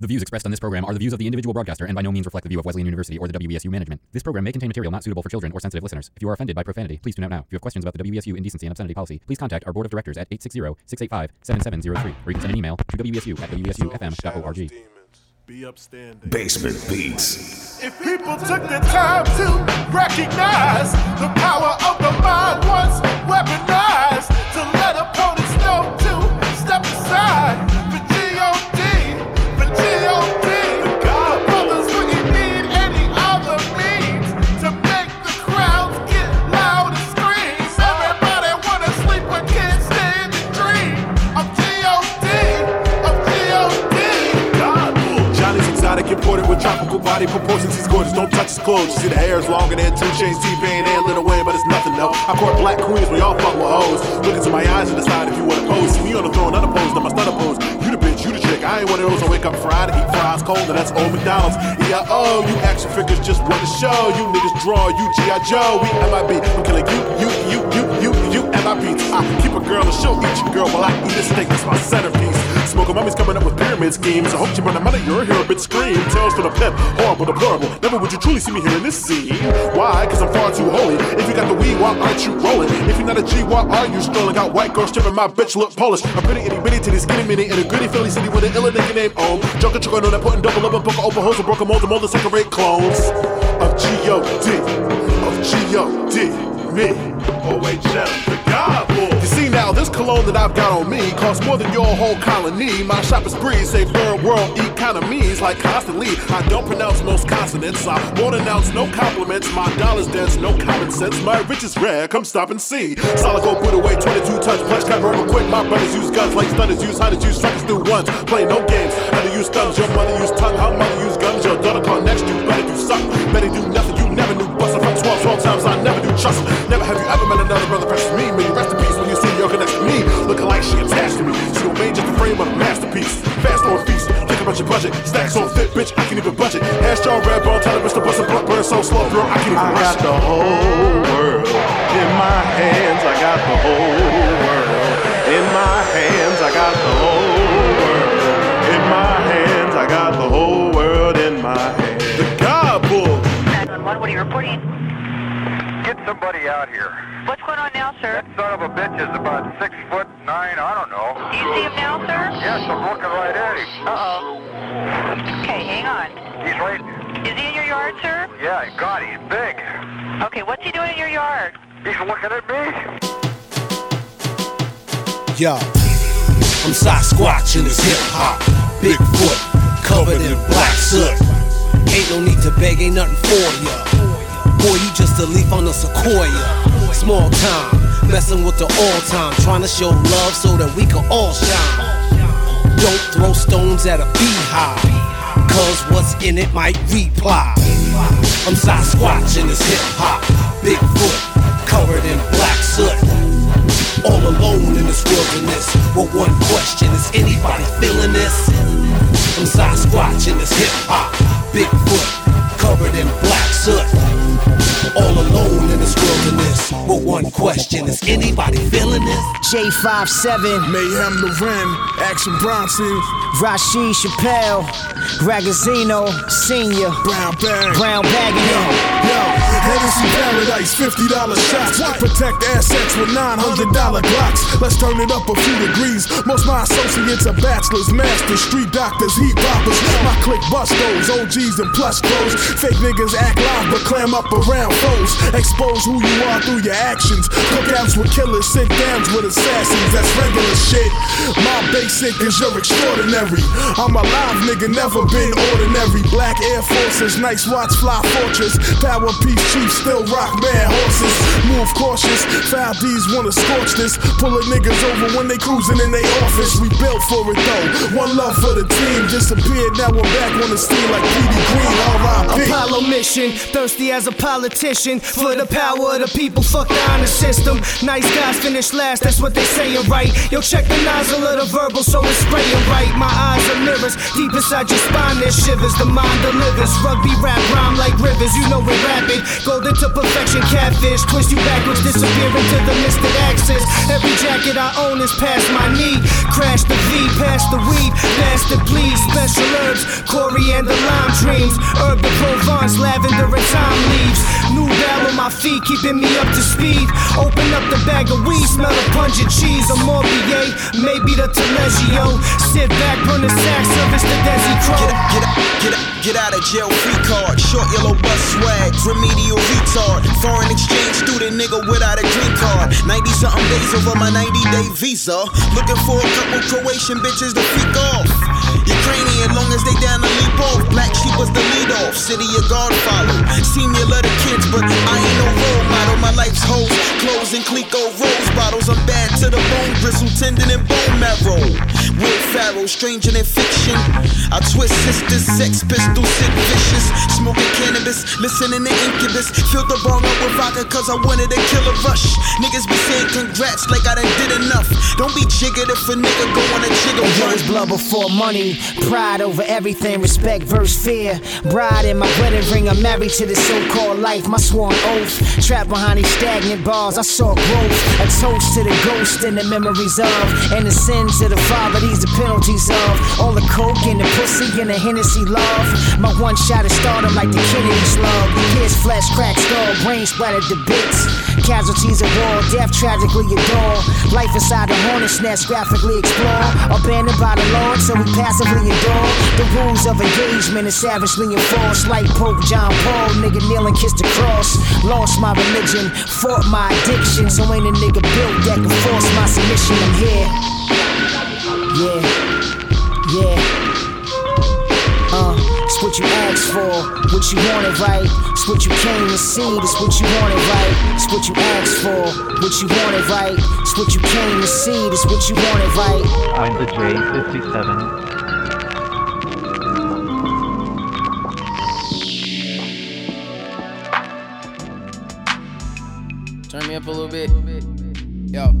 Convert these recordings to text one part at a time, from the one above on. The views expressed on this program are the views of the individual broadcaster and by no means reflect the view of Wesleyan University or the WESU management. This program may contain material not suitable for children or sensitive listeners. If you are offended by profanity, please tune out now. If you have questions about the WESU indecency and obscenity policy, please contact our board of directors at 860-685-7703 or you can send an email to wsu@wesufm.org. Be upstanding. Basement Beats. If people took the time to recognize the power of the mind once weaponized, to let opponents know to step aside, for G.O.D. Imported with tropical body proportions, he's gorgeous, don't touch his clothes. You see the hair is longer than 2 Chainz, T-Pain, and Lil Wayne, but it's nothing though. I court black queens, we all fuck with hoes. Look into my eyes and decide if you wanna pose. See me on the throne, unopposed, I'm a stunner pose. You the bitch, you the chick, I ain't one of those. I wake up fried, eat fries cold, and that's old McDonald's. E-I-O, you action figures just run the show. You niggas draw, you G.I. Joe, we M.I.B. I'm killing you, M.I.B. I keep a girl and she'll eat your girl while I eat a steak, that's my centerpiece. Smoking mommy's coming up with pyramid schemes. I hope you run them out of your hair, bitch, scream. Tales from the pimp, horrible, deplorable. Never would you truly see me here in this scene. Why? Cause I'm far too holy. If you got the weed, why aren't you rolling? If you're not a G, why are you strolling? Got white girls tripping, my bitch look Polish. I'm pretty itty bitty titty skinny mini in a gritty Philly city with an illa nigga named Ohm. Junker chucker on that putting double up a book of open holes and broke a mold and mold and separate clones of G.O.D. of G.O.D. Me. You see now, this cologne that I've got on me costs more than your whole colony. My shop is breeze, save third world economies like constantly. I don't pronounce most consonants, I won't announce no compliments. My dollars dance, no common sense, my rich is rare, come stop and see. Solid gold put away, 22 tons, plush cap real quick. My brothers use guns like stunners, use hunters, use strikers, do ones. Play no games, how to use thumbs, your mother use tongue, her mother use guns. Your daughter call next, you better do something, better do nothing, you never knew. Bustin' from 12 times, I never do trust. Never have you ever met another brother precious me. May you rest in peace when you see your connects to me. Looking like she attached to me. She gon' made just the frame of a masterpiece. Fast on feast, think about your budget. Stacks on fit, bitch, I can't even budget. Hash draw, red bone, tell the bitch to bust a blunt, burn so slow, girl, I can't even rush. I got the whole world in my hands. I got the whole world in my hands. I got the whole world in my hands. I got the whole world in my hands. The God Bull. 911, what are you reporting? Get somebody out here. What's going on now, sir? That son of a bitch is about 6'9", I don't know. Do you see him now, sir? Yes, I'm looking right at him. Uh-oh. Okay, hang on. He's right. Is he in your yard, sir? Yeah, God, he's big. Okay, what's he doing in your yard? He's looking at me. Yo, I'm Sasquatch and it's hip-hop. Bigfoot, covered in black soot. Ain't no need to beg, ain't nothing for ya. Boy, you just a leaf on a sequoia. Small time, messing with the all time. Trying to show love so that we can all shine. Don't throw stones at a beehive, cause what's in it might reply. I'm Sasquatch and it's hip hop. Bigfoot, covered in black soot. All alone in this wilderness. With one question, is anybody feeling this? I'm Sasquatch and it's hip hop. Bigfoot, covered in black soot. All alone in this wilderness. But one question, is anybody feeling this? J57, Mayhem the Ren, Action Bronson, Rasheed Chappelle, Ragazzino, Senior, Brown Bag, yo, Hennessy Paradise, $50 shots. Protect assets with $900 blocks. Let's turn it up a few degrees. Most my associates are bachelors, masters, street doctors, heat robbers. My clique bust those OGs and plush clothes. Fake niggas act live but clam up around foes. Expose who you are through your actions. Cookouts with killers, sit downs with assassins. That's regular shit. My basic is your extraordinary. I'm a live nigga, never been ordinary. Black Air Forces, nice watch, fly fortress. Power Peace Chief, still rock bad horses. Move cautious, foul D's wanna scorch this. Pulling niggas over when they cruising in their office. We built for it though, one love for the team. Disappeared, now we're back on the scene like Petey Green, R.I.P. Apollo mission, thirsty as a politician for the power of the people, fuck the honor system. Nice guys finish last, that's what they sayin', right? Yo, check the nozzle of the verbal, so it's sprayin' right. My eyes are mirrors, deep inside your spine, there's shivers. The mind delivers, rugby rap rhyme like rivers, you know we're rapid. golden to perfection, catfish. Twist you backwards, disappear into the mystic axis. Every jacket I own is past my knee. Crash the V, pass the weed, Master Please. Special herbs, coriander, lime dreams, herb de Provence, lavender and thyme leaves. New valve on my feet, keeping me up to speed. Open up the bag of weed, smell a pungent cheese. A Morbier, maybe the Taleggio. Sit back, burn the sack, service the Desi Crow. Get out of jail free card. Short yellow bus swag, remedial retard. Foreign exchange student nigga without a green card. 90-something days over my 90-day visa. Looking for a couple Croatian bitches to freak off. Ukrainian, long as they down to leap off. Black sheep was the lead off, city of God follow. Senior love the kids, but I ain't no role model. My life's hoes, clothes and Clico rose bottles. I'm bad to the bone, bristle, tendon and bone marrow. Will Ferrell, stranger than fiction. I twist sisters, Sex Pistols, sick vicious. Smoking cannabis, listening to Incubus. Filled the bong up with vodka cause I wanted a killer rush. Niggas be saying congrats like I done did enough. Don't be jiggered if a nigga go on a jigger run. It's blood before money, pride over everything, respect versus fear. Bride in my wedding ring, I'm married to this so-called life, my sworn oath. Trapped behind these stagnant bars, I saw growth. A toast to the ghost and the memories of, and the sins of the father, these the penalties of. All the coke and the pussy and the Hennessy love. My one shot at stardom like the Kennedy's love. The kids flesh cracked, skull, brain splattered to bits. Casualties of war, death tragically adore. Life inside the hornet's nest, graphically explore. Abandoned by the Lord, so we passively adore. The rules of engagement is savagely enforced. Like Pope John Paul, nigga kneel and kiss the cross. Lost my religion, fought my addiction. So ain't a nigga built that can force my submission. I'm here. Yeah. It's what you asked for, what you wanted, right? It's what you came to see, that's what you wanted, right? It's what you asked for, what you wanted, right? It's what you came to see, that's what you wanted, right? I'm the J57. Turn me up a little bit. Yo.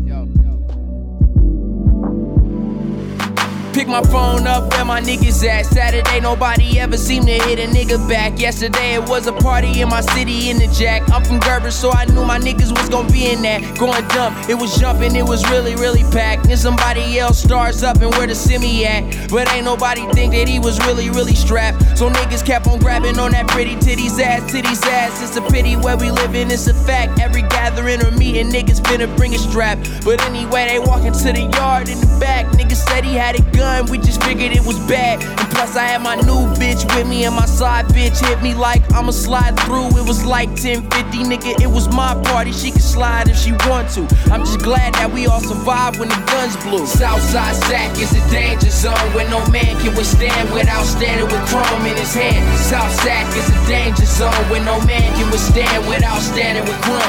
Pick my phone up, where my niggas at? Saturday, nobody ever seemed to hit a nigga back. Yesterday, it was a party in my city in the Jack. I'm from Gerber, so I knew my niggas was gonna be in that. Going dumb, it was jumping, it was really, really packed. And somebody else stars up and where the semi at. But ain't nobody think that he was really, really strapped. So niggas kept on grabbing on that pretty titties ass, it's a pity where we living, it's a fact. Every gathering or meeting, niggas finna bring a strap. But anyway, they walk into the yard in the back. Niggas said he had a gun, we just figured it was bad. And plus I had my new bitch with me and my side bitch hit me like I'ma slide through. It was like 10:50, nigga, it was my party, she could slide if she want to. I'm just glad that we all survived when the guns blew. Southside Sack is a danger zone where no man can withstand without standing with chrome in his hand. Southside is a danger zone where no man can withstand without standing with chrome.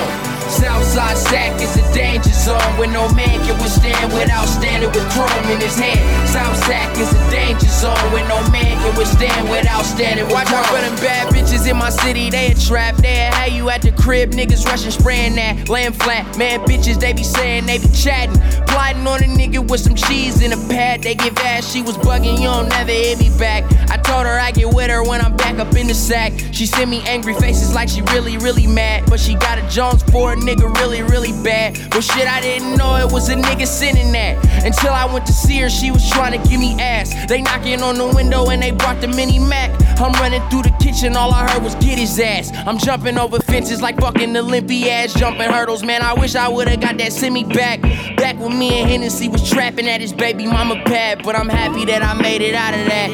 Southside Sack is a danger zone where no man can withstand without standing with chrome in his hand. Southside is a danger zone where no man can withstand without standing with chrome. Watch out for them bad bitches in my city, they a trap. They a how you at the crib, niggas rushing, spraying that, laying flat. Man, bitches, they be saying, they be chatting. Plotting on a nigga with some cheese in a pad. They give ass, she was bugging, you don't never hit me back. I told her I get with her when I'm back up in the sack. She sent me angry faces like she really, really mad. But she got a Jones for it. Nigga really, really bad. But shit, I didn't know it was a nigga sending that. Until I went to see her, she was trying to give me ass. They knocking on the window and they brought the mini Mac. I'm running through the kitchen, all I heard was get his ass. I'm jumping over fences like fucking Olympiads, jumping hurdles, man, I wish I would've got that semi back. Back when me and Hennessy was trapping at his baby mama pad. But I'm happy that I made it out of that.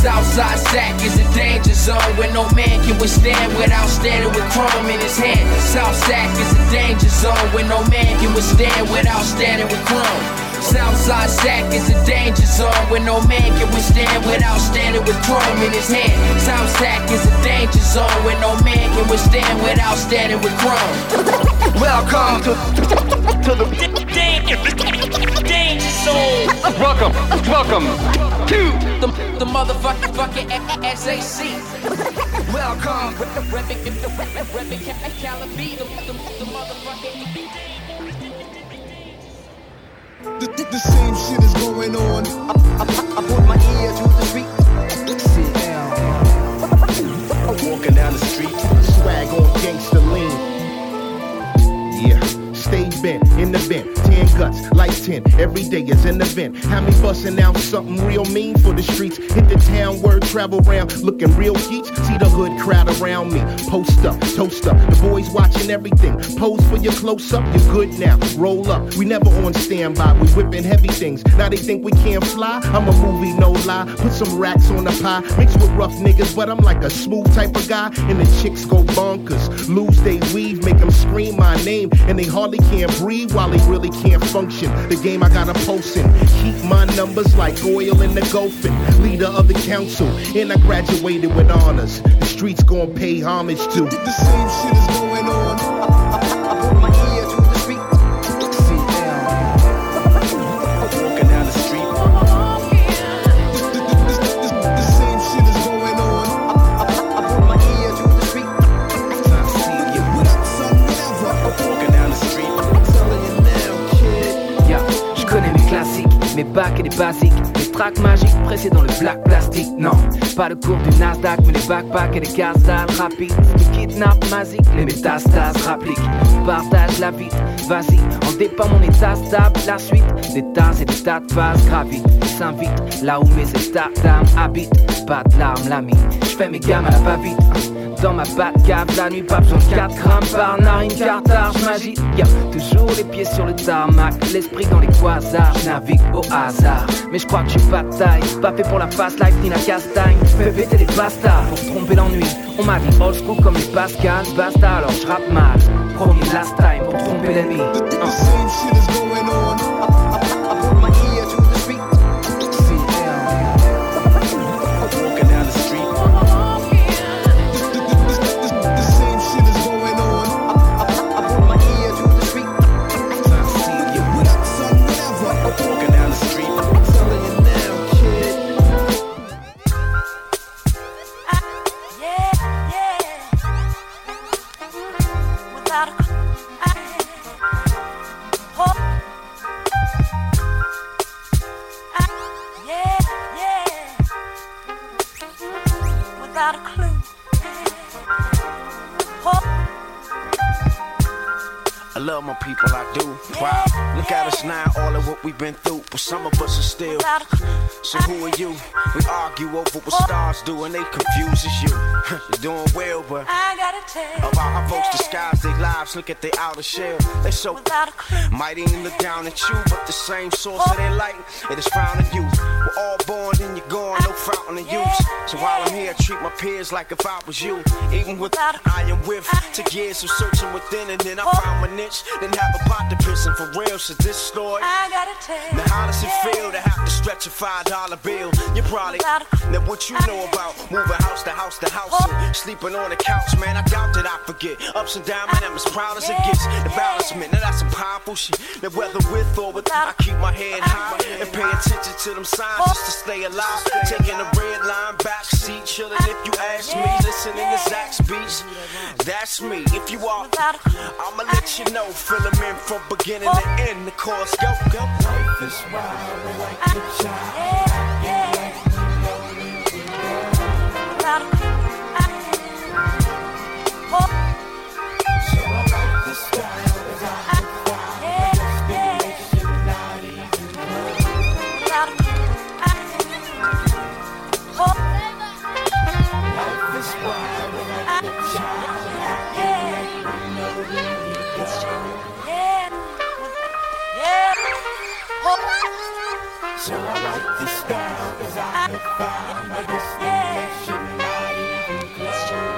Southside Sack is a danger zone where no man can withstand without standing with chrome in his hand. Southside is a danger zone where no man can withstand without standing with chrome. Southside Sack is a danger zone where no man can withstand without standing with chrome in his hand. Southside is a danger zone where no man can withstand without standing with chrome. Welcome to the danger zone. Welcome. The motherfucking SAC. Welcome. Reppin' Calabi. The motherfucking. The same shit is going on. I put my ear to the street. Sit down. I'm walking down the street. Swag on. 10. Every day is an event. Have me busting out something real mean for the streets. Hit the town word, travel round, looking real geeks. See the hood crowd around me. Post up, toast up. The boys watching everything. Pose for your close up, you're good now. Roll up, we never on standby. We whipping heavy things. Now they think we can't fly. I'm a movie, no lie. Put some racks on the pie. Mix with rough niggas, but I'm like a smooth type of guy. And the chicks go bonkers. Lose they weave, make them scream my name. And they hardly can't breathe while they really can't function. The game I got a pulse in. Keep my numbers like oil in the Gulf and leader of the council. And I graduated with honors. The streets gon' pay homage to. The same shit is going on. I put my ear to the street. Walking down the street. The same shit is going on. I put my ear to the street. Time to see your waist. Walking down the street. I'm telling you now, kid. Yeah, je connais mes classiques, mes bacs et les basiques. Track magique pressé dans le black plastique. Non, pas le cours du Nasdaq, mais les backpacks et les gazales rapides. Tu kidnappes Mazik, les métastases rappliques. Partage la vie, vas-y, on dépend mon état stable. La suite, des tasses et des tas de phases gravitent. S'invite là où mes états d'âme habitent. Pas de larmes, l'ami, j'fais mes gammes à la va-vite. Dans ma Batcave, la nuit, pas besoin de 4 grammes par narine, car tard, j'm'agite. Y'a toujours les pieds sur le tarmac, l'esprit dans les quasars, j'navigue au hasard. Mais j'crois que j'suis pas de taille, pas fait pour la fast life ni la castagne. Fais péter les bastards pour tromper l'ennui. On m'a dit old school comme les Pascal, basta, alors j'rappe mal. Premier last time pour tromper l'ennemi. The same shit is going on. I put my ear to the street. So who are you? We argue over what stars do and they confuses you. You're doing well, but I gotta tell about how folks disguise their lives. Look at their outer shell. They so might even look down at you, but the same source of their light, it is found in you. We're all born and you're gone, no fountain of youth. So while I'm here, I treat my peers like if I was you. Even with I am with, took years of searching within, and then I found my niche. Then have a pot to piss, and for real, so this story, I gotta tell. Now how does it feel to have to stretch a $5 bill? You probably now what you know about moving house to house to house, and sleeping on the couch, man. I doubt that I forget ups and downs, man. I'm as proud as it gets. The balancement, now that's some powerful shit. Now whether with or without, I keep my head high and pay attention to them signs just to stay alive. Taking a red line back seat, chilling if you ask me. Listening to Zach's beats, that's me. If you are, I'ma let you know. Fill them in from beginning to end. The chorus go, go. Life is wild, we like to child. So I like this style, cause I have found my destination, not even close.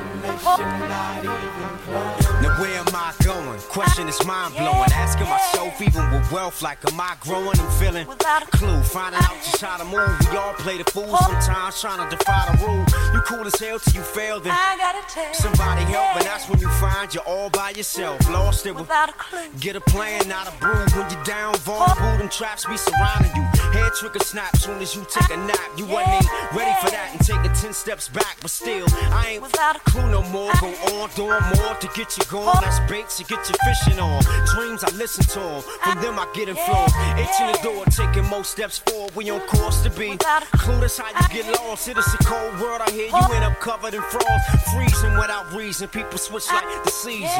Destination, not even close. Now where am I going? Question is mind-blowing. Asking myself, even with wealth, like am I growing? I'm feeling without a clue, finding out just how to move. We all play the fool sometimes, trying to defy the rule. You cool as hell till you fail, then I gotta tell somebody help, and that's when you find you're all by yourself, lost and without a clue. Get a plan, not a brew. When you're down, vulnerable, them traps be surrounding you. Head trigger snap, soon as you take a nap. You wasn't even ready for that, and taking 10 steps back, but still, I ain't without a clue no more. Go on, doing more to get you going. That's bait to get you you fishing on. Dreams, I listen to them. From them, I get influenced. Itching the door, taking more steps forward. We on course to be. Clueless how you get lost. It is a cold world out here. You end up covered in frost. Freezing without reason. People switch like the seasons.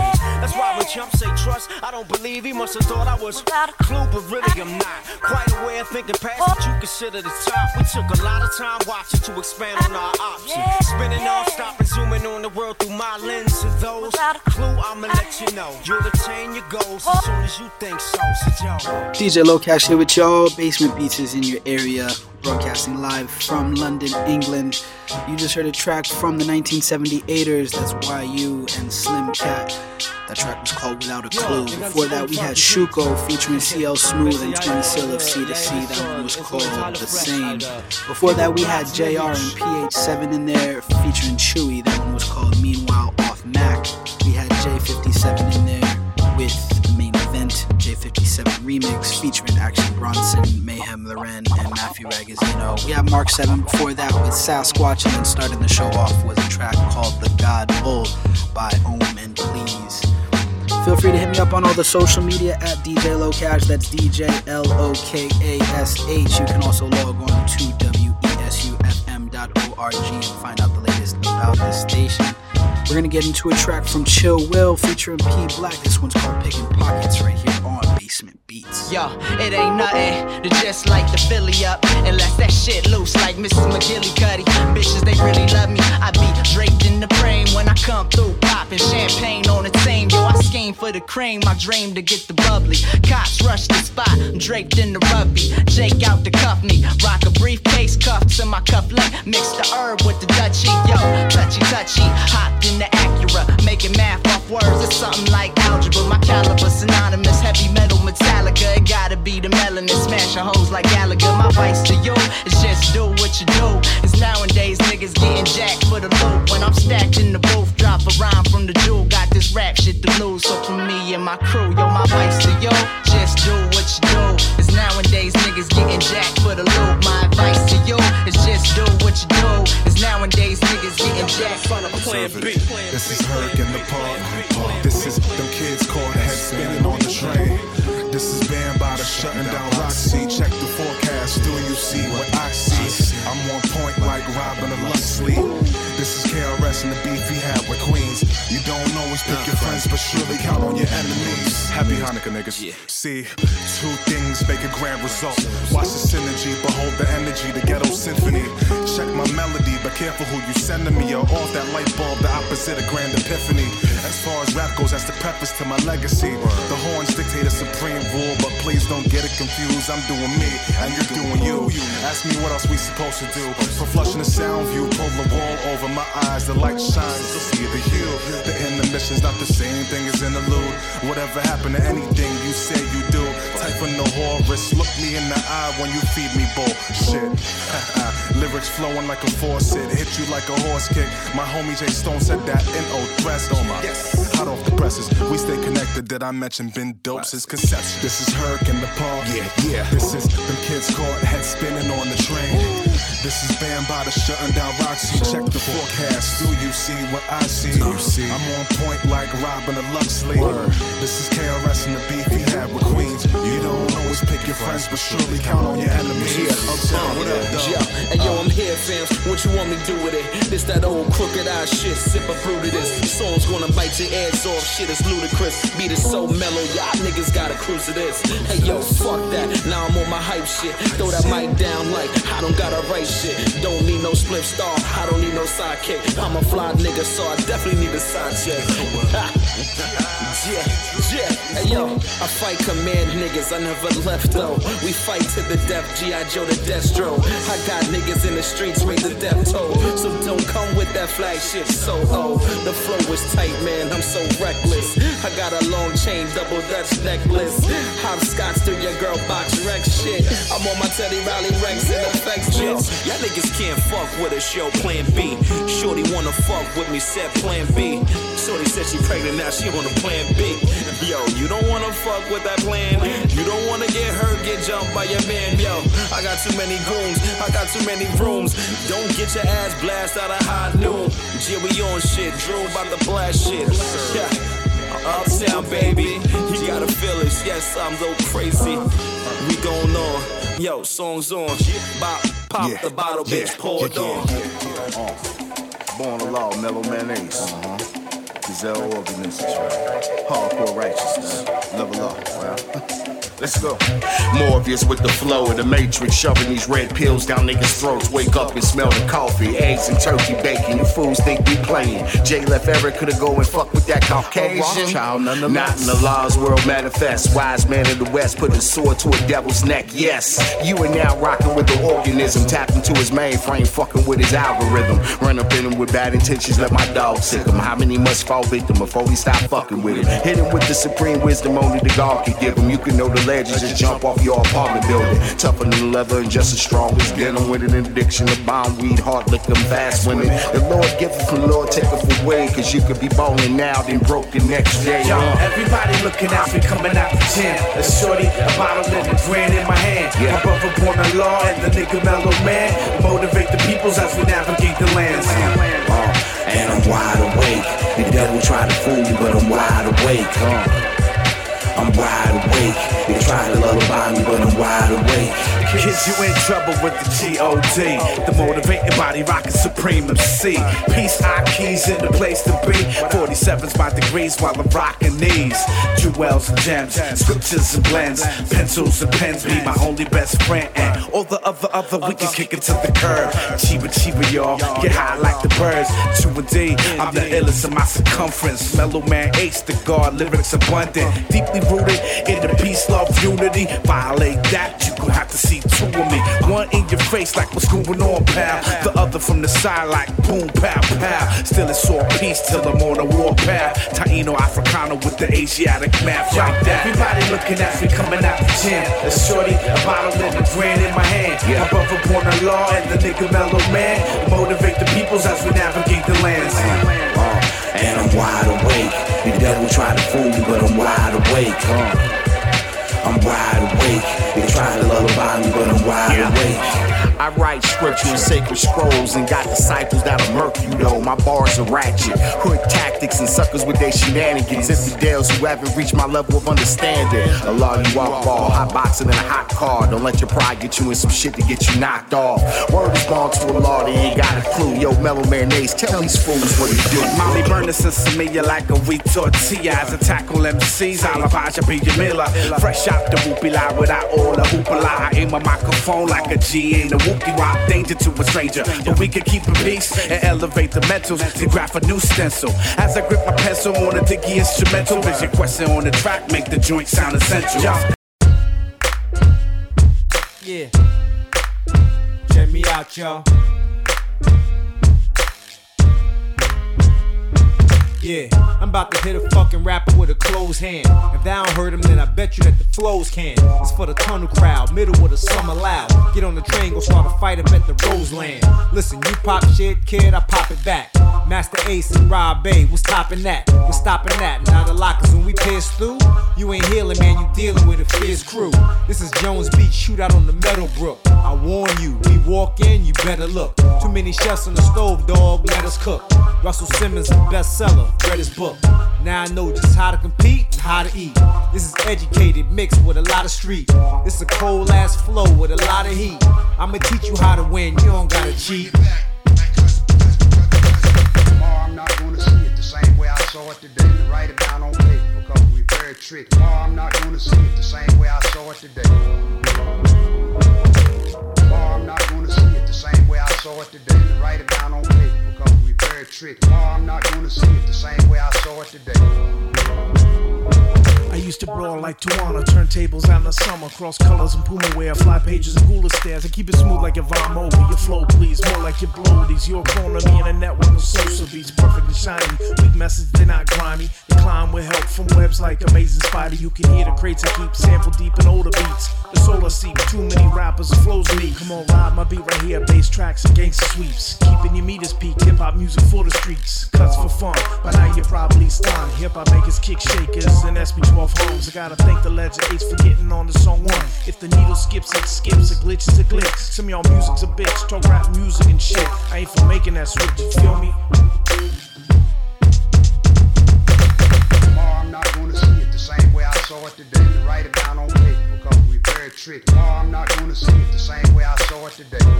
That's why when chumps say trust, I don't believe. He must have thought I was clue, but really I'm not. Quite aware, thinking past what you consider the top. We took a lot of time watching to expand on our options. Spinning off, stopping, zooming on the world through my lens. And those clue, I'ma let you know. You'll attain your goals as soon as you think so. DJ Locash here with y'all. Basement Beats is in your area, broadcasting live from London, England. You just heard a track from the 1978ers. That's YU and Slim Cat. That track was called Without a Clue. Before that, we had Shuko featuring CL Smooth and Twin Seal of C to C. That one was called The Same. Before that, we had JR and PH7 in there featuring Chewy. That one was called Meanwhile Off Mac. We had J57 in there with The Main Event. J57 remix featuring Action Bronson, Mayhem Loren, and Matthew Ragazzino. We had Mark 7 before that with Sasquatch, and then starting the show off was a track called The God Bull by Omen Please. Feel free to hit me up on all the social media at DJ Locash. That's DJ Lokash. You can also log on to WESUFM.org and find out the latest about this station. We're going to get into a track from Chill Will featuring P. Black. This one's called Picking Pockets right here on Basement Beats. Yo, it ain't nothing to just like the Philly up unless that shit loose like Mrs. McGillicuddy. Bitches, they really love me. I be draped in the frame when I come through, popping champagne on the tame. Yo, I scheme for the cream. I dream to get the bubbly. Cops rush the spot. I'm draped in the rugby. Jake out to cuff me. Rock a briefcase, cuffed to my cufflink. Mix the herb with the Dutchie. Yo, touchy. Hopped in the Acura. Making math off words. It's something like algebra. My caliber synonymous. Heavy metal Metallica. It gotta be the melanin. Smashing hoes like Gallagher. My vice to you is just do what you do. It's nowadays niggas getting jacked for the loot. When I'm stacked in the booth, drop a rhyme from the jewel. Got this rap shit to lose. So for me and my crew, yo, my vice to you, just do what you do. It's nowadays niggas getting jacked for the loot. My advice to you is just do what you do. It's nowadays niggas getting jacked for the loot. This is Hurricane the park. This is them kids caught head spinning on the train. This is Band by the shutting down Roxy. Check the forecast, do you see what I see? I'm on point like Robin and Leslie. This is KRS and the beef he had with Queens. You don't always pick your friends, but surely count on your enemies. Happy Hanukkah, niggas. Yeah. See, two things make a grand result. Watch the synergy, behold the energy, the ghetto symphony. Check my melody, but careful who you sending me. Or off that light bulb, the opposite of grand epiphany. As far as rap goes, that's the preface to my legacy. The horns dictate a supreme rule, but please don't get it confused. I'm doing me, and you're doing you. Ask me what else we supposed to do. From flushing the sound view, pull the wall over my eyes, the light shines, you'll see the hue. The intermission's not the same thing as interlude. Whatever happened to anything you said you do. Type in the Horus, look me in the eye when you feed me bullshit. Lyrics flowing like a faucet, hit you like a horse kick. My homie J Stone said that N.O. thrust. Oh my, yes. Hot off the presses, we stay connected. Did I mention been dope since conception? This is Hurricane the Paul. Yeah. This is them kids caught head spinning on the train. This is Band by the shutting down Roxy. Check the forecast. Do you see what I see? I'm on point like Robin and Luxley. This is KRS and the beef he had with Queens. You don't always pick your friends, but surely count on your enemies. And yo, I'm here, fam. What you want me to do with it? This that old crooked eye shit. Sip a brew to this. Song's gonna bite your ass off. Shit is ludicrous. Beat is so mellow. Y'all niggas gotta cruise to this. Hey yo, fuck that. Now I'm on my hype shit. Throw that mic down like I don't gotta write shit. Don't need no split star, I don't need no sidekick. I'm a fly nigga, so I definitely need a side check. Hey yo, I fight command niggas, I never left though. We fight to the death, G.I. Joe to Destro. I got niggas in the streets with the death toll. So don't come with that flagship so-oh. The flow is tight, man, I'm so reckless. I got a long chain, double Dutch necklace. Hopscotch through your girl box, wreck shit. I'm on my Teddy Riley Rex and effects, bitch. Y'all niggas can't fuck with us, yo, plan B. Shorty wanna fuck with me, said plan B. Shorty said she pregnant, now she on a plan B. Yo, you don't wanna fuck with that plan. You don't wanna get hurt, get jumped by your man, yo. I got too many goons, I got too many rooms. Don't get your ass blasted out of high noon. Yeah, we on shit, Drew about the blast shit. Yeah. Uptown, baby. You gotta feel us. Yes, I'm so crazy. We going on. Yo, songs on. Bop, pop the bottle, bitch. Pour it on. Born a law, Mellow Man Ace. Gazelle organisms. Hardcore righteousness. Level up. Wow. Let's go. Morbius with the flow of the Matrix, shoving these red pills down niggas' throats. Wake up and smell the coffee, eggs and turkey bacon. You fools think we playing. Jay left Eric, coulda go and fuck with that Caucasian child, none of not in the law's world manifest. Wise man of the West put a sword to a devil's neck. Yes, you are now rocking with the organism, tapped into his mainframe, fucking with his algorithm. Run up in him with bad intentions, let my dog sick him. How many must fall victim before we stop fucking with it? Hit him with the supreme wisdom only the God can give him. You can know the legends, just jump off your apartment building. Tougher than leather and just as strong as denim. With an addiction to bomb weed, hard liquor, fast women. The Lord giveth from the Lord taketh away. Cause you could be ballin' now, then broke the next day. Yo, everybody looking out for coming out the gym. A shorty, a bottle, and a grand in my hand. Yeah. My brother born a law and the nigga Mellow Man. Motivate the peoples as we navigate the lands. And I'm wide awake. The devil try to fool you, but I'm wide awake. I'm wide awake. They try to lullaby me, but I'm wide awake. Kids, you in trouble with the G.O.D. The motivating body rocking supreme MC. Peace, I keys in the place to be. 47's by degrees while I'm rocking these. Jewels and gems, scriptures and blends. Pencils and pens be my only best friend. And all the other we can kick it to the curb. Cheeba, cheeba, y'all. Get high like the birds. 2 and D, I'm the illest in my circumference. Mellow Man Ace, the guard, lyrics abundant. Deeply rooted in the peace, love, unity. Violate that, you gon' have to see two of me. One in your face like what's going on, pal. The other from the side like boom, pow, pow. Still it's all peace till I'm on a war path. Taino, Africano with the Asiatic math like that. Everybody looking at me coming out the gym. A shorty, a bottle and a grand in my hand. My brother born a law and the nigga Mellow Man. Motivate the peoples as we navigate the lands. And I'm wide awake. The devil try to fool me, but I'm wide awake. I'm wide awake. They try to lullaby me, but I'm wide awake. I write scripture and sacred scrolls and got disciples that'll murk you though. My bars are ratchet. Hood tactics and suckers with their shenanigans. Infidels who haven't reached my level of understanding. A law you walk ball, hot boxing and a hot car. Don't let your pride get you in some shit to get you knocked off. Word is born to a law, they ain't got a clue. Yo, Mellow Man Ace, tell these fools what he do. Molly burning Sesame like a wheat tortilla. As I tackle MCs, I'll Elijah B. Jamila. Fresh out the whoopie lie without all the hoopla. I aim a microphone like a G in the Wookie Wop, danger to a stranger, but we can keep a peace and elevate the mentals to graph a new stencil. As I grip my pencil on a diggy instrumental, vision question on the track, make the joint sound essential. Yeah, check me out, y'all. Yeah, I'm about to hit a fucking rapper with a closed hand. If I don't hurt him, then I bet you that the flows can. It's for the tunnel crowd, middle of the summer loud. Get on the train, go start a fight up at the Roseland. Listen, you pop shit, kid, I pop it back. Master Ace and Rob A, what's topping that? What's stopping that? Now the lockers, when we piss through, you ain't healing, man, you dealing with a fierce crew. This is Jones Beach, shootout on the Meadowbrook. I warn you, we walk in, you better look. Too many chefs on the stove, dog, let us cook. Russell Simmons, the bestseller. Read his book. Now I know just how to compete and how to eat. This is educated mixed with a lot of street. This a cold ass flow with a lot of heat. I'ma teach you how to win, you don't gotta cheat. Tomorrow I'm not gonna see it the same way I saw it today. To write it down on paper because we very tricky. Tomorrow I'm not gonna see it the same way I saw it today. Tomorrow I'm not gonna see it the same way I saw it today. To write it down on paper because we very tricky. Tomorrow I'm not gonna see it the same way I saw it today. I used to brawl like Tawana, turntables out in the summer. Cross colors and Puma wear, fly pages and cooler stairs. I keep it smooth like a Von Moby. Your flow, please, more like your blow. These your economy and a network of social beats, perfect and shiny. Weak message, they're not grimy. They climb with help from webs like Amazing Spider. You can hear the crates I keep, sample deep and older beats. The solar seep, too many rappers, the flows leak. Come on, ride my beat right here, bass tracks and gangster sweeps. Keeping your meters peaked, hip hop music for the streets. Cuts for fun, but now you're probably stunned. Hip hop makers, kick shakers, and SB12. Homes. I gotta thank the legend Ace for getting on the song one. If the needle skips, it skips. It glitches, it glicks. Some of y'all music's a bitch. Talk rap music and shit. I ain't for making that switch. You feel me? Tomorrow I'm not saw it today. We write it down on paper because we very tricky. No, I'm not gonna see it the same way I saw it today. No,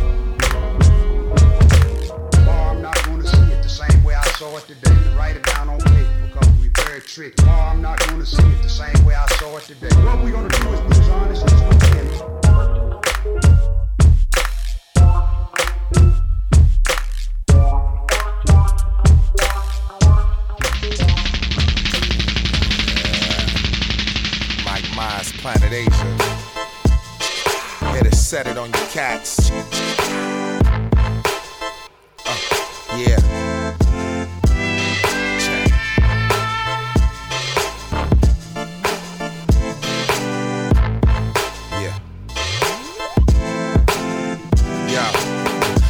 I'm not gonna see it the same way I saw it today. We write it down on paper because we very tricky. No, I'm not gonna see it the same way I saw it today. What we gonna do is be as honest as we can. Planet Asia. Better set it on your cats. Yeah. Yeah. Yeah.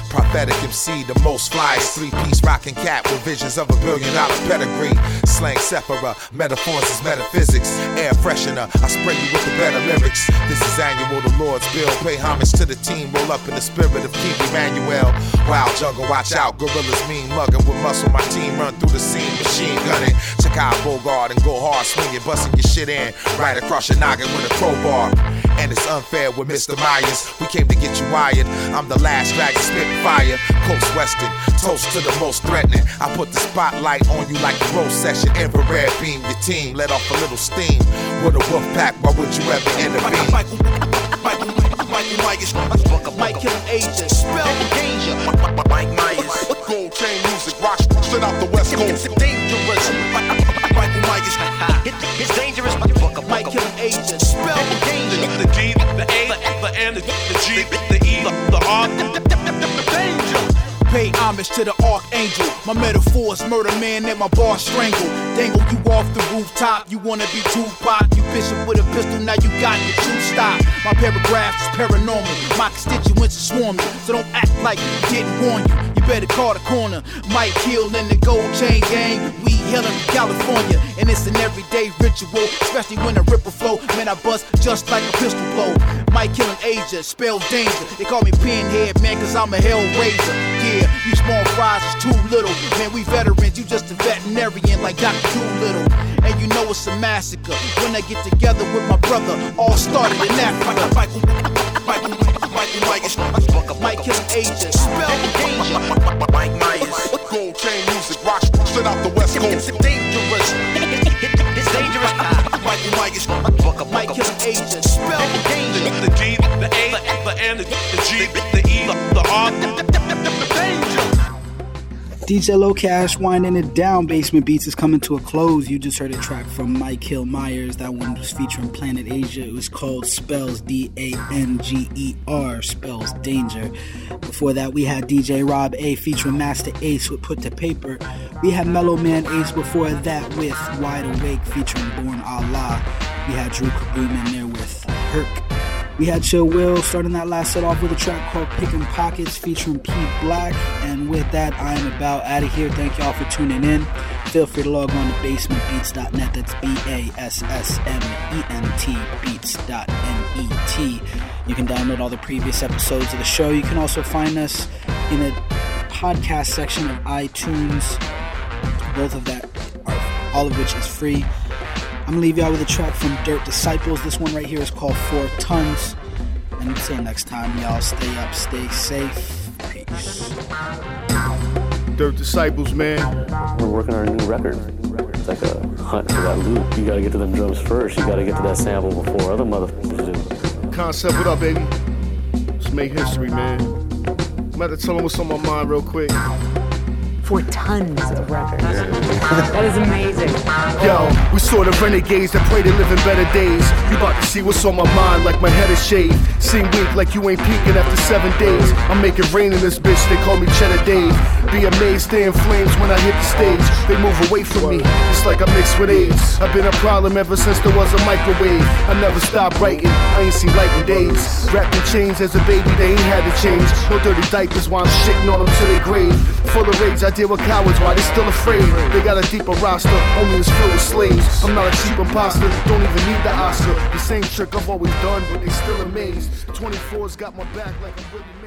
Prophetic MC, the most flyest three-piece rockin' cat with visions of $1 billion pedigree. Slang sephora, metaphors is metaphysics. Air freshener, I spray you with the better lyrics. This is annual, the Lord's bill. Pay homage to the team, roll up in the spirit of King Emmanuel. Wild jungle, watch out, gorillas mean mugging. With muscle, my team run through the scene, machine gunning. Check out Bogard and go hard, swinging, busting your shit in. Right across your noggin with a crowbar. And it's unfair with Mr. Myers. We came to get you wired. I'm the last dragon spitting fire. Coast Western, toast to the most threatening. I put the spotlight on you like a road session. Infrared beam, your team let off a little steam. With a wolf pack, why would you ever end up being? Michael Agent, spell danger. Mike Myers, gold chain music, rock straight out the West Coast. It's dangerous. Michael Myers, it's dangerous. Michael Agent, spell danger. The D, the A, the N, the G, the E, the R. Pay homage to the archangel. My metaphors murder man and my bar strangle. Dangle you off the rooftop. You wanna be Tupac. You bishop with a pistol, now you got the truth stop. My paragraphs is paranormal. My constituents are swarming. So don't act like you didn't warn you. You better call the corner. Mike Hill and the Gold Chain Gang. We hailing from California. And it's an everyday ritual. Especially when a ripper flow. Man, I bust just like a pistol blow. Mike Hill and Asia spell danger. They call me Pinhead, man, cause I'm a hellraiser. Yeah, you small fries is too little. Man, we veterans, you just a veterinarian like Dr. Doolittle. And you know it's a massacre when I get together with my brother. All started in Africa. Michael Agent, spell danger. Mike Myers, gold chain music, rock straight out the West Coast. It's dangerous. It's dangerous. Michael Myers, Michael Agent, spell danger. The D, the A, the N, the G, the E, the R. DJ Locash winding it down. Basement Beats is coming to a close. You just heard a track from Mike Hill Myers. That one was featuring Planet Asia. It was called Spells, D-A-N-G-E-R, Spells Danger. Before that, we had DJ Rob A featuring Master Ace with Put to Paper. We had Mellow Man Ace before that with Wide Awake featuring Born Allah. We had Drew Kaboom in there with Herc. We had Chill Will starting that last set off with a track called Pickin' Pockets featuring P. Black. And with that, I am about out of here. Thank y'all for tuning in. Feel free to log on to basementbeats.net. That's bassmentbeats.net. You can download all the previous episodes of the show. You can also find us in the podcast section of iTunes. Both of that, all of which is free. I'm going to leave y'all with a track from Dirt Disciples. This one right here is called 4 Tons. And until next time, y'all stay up, stay safe. Dirt Disciples, man. We're working on a new record. It's like a hunt for that loop. You gotta get to them drums first. You gotta get to that sample before other motherfuckers do. Concept, what up, baby? Let's make history, man. I'm about to tell them what's on my mind real quick. 4 tons of records. That is amazing. Yo, we sort of renegades that pray to live in better days. You about to see what's on my mind like my head is shaved. Seem weak like you ain't peaking after 7 days. I'm making rain in this bitch, they call me Cheddar Dave. Be amazed, stay in flames when I hit the stage. They move away from me, it's like I'm mixed with AIDS. I've been a problem ever since there was a microwave. I never stopped writing, I ain't seen light in days. Wrapped in chains as a baby, they ain't had to change. No dirty diapers while I'm shitting on them till they grave. Full of rage, I deal with cowards while they still afraid. They got a deeper roster, only is filled with slaves. I'm not a cheap imposter, don't even need the Oscar. The same trick I've always done, but they still amazed. 24's got my back like I'm really...